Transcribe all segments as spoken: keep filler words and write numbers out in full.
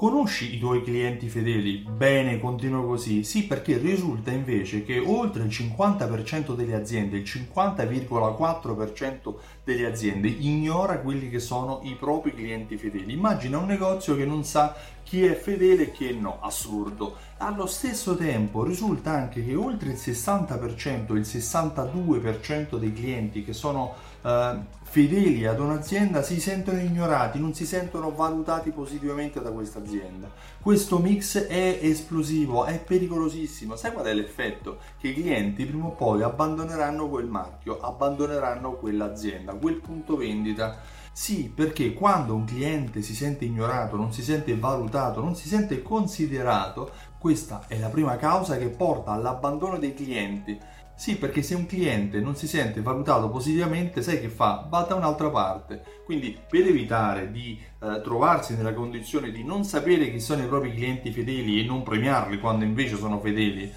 Conosci i tuoi clienti fedeli? Bene, continua così. Sì, perché risulta invece che oltre il cinquanta per cento delle aziende, il cinquanta virgola quattro per cento delle aziende ignora quelli che sono i propri clienti fedeli. Immagina un negozio che non sa chi è fedele e chi è no, assurdo. Allo stesso tempo risulta anche che oltre il sessanta per cento, il sessantadue per cento dei clienti che sono eh, fedeli ad un'azienda si sentono ignorati, non si sentono valutati positivamente da questa azienda. Questo mix è esplosivo, è pericolosissimo. Sai qual è l'effetto? Che i clienti prima o poi abbandoneranno quel marchio, abbandoneranno quell'azienda, quel punto vendita. Sì, perché quando un cliente si sente ignorato, non si sente valutato, non si sente considerato, questa è la prima causa che porta all'abbandono dei clienti. Sì, perché se un cliente non si sente valutato positivamente, sai che fa? Va da un'altra parte. Quindi per evitare di eh, trovarsi nella condizione di non sapere chi sono i propri clienti fedeli e non premiarli quando invece sono fedeli,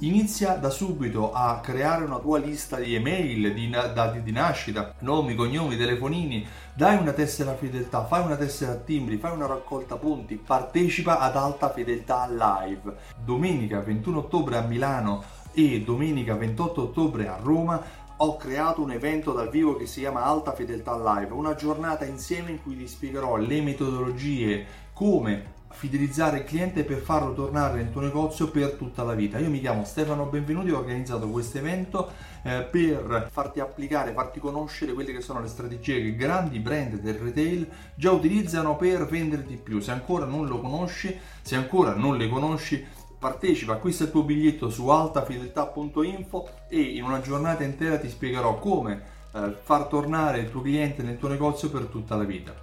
inizia da subito a creare una tua lista di email, di dati di nascita, nomi, cognomi, telefonini, dai una tessera fedeltà, fai una tessera a timbri, fai una raccolta punti, partecipa ad Alta Fedeltà Live. Domenica ventuno ottobre a Milano e domenica ventotto ottobre a Roma ho creato un evento dal vivo che si chiama Alta Fedeltà Live, una giornata insieme in cui ti spiegherò le metodologie, come fidelizzare il cliente per farlo tornare nel tuo negozio per tutta la vita. Io mi chiamo Stefano Benvenuti, ho organizzato questo evento eh, per farti applicare, farti conoscere quelle che sono le strategie che grandi brand del retail già utilizzano per vendere di più. Se ancora non lo conosci, se ancora non le conosci, partecipa, acquista il tuo biglietto su altafedelta punto info e in una giornata intera ti spiegherò come eh, far tornare il tuo cliente nel tuo negozio per tutta la vita.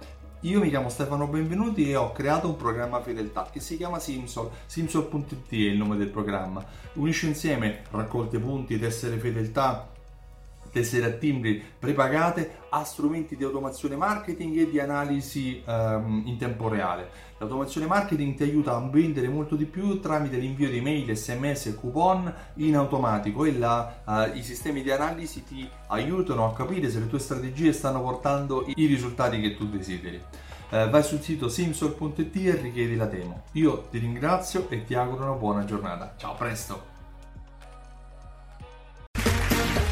Io mi chiamo Stefano Benvenuti e ho creato un programma fedeltà che si chiama Simsol, simsol punto it è il nome del programma. Unisce insieme raccolte punti, tessere fedeltà, tessere a timbri prepagate a strumenti di automazione marketing e di analisi um, in tempo reale. L'automazione marketing ti aiuta a vendere molto di più tramite l'invio di mail, sms e coupon in automatico e la, uh, i sistemi di analisi ti aiutano a capire se le tue strategie stanno portando i risultati che tu desideri. Uh, vai sul sito simsol punto it e richiedi la demo. Io ti ringrazio e ti auguro una buona giornata. Ciao, a presto!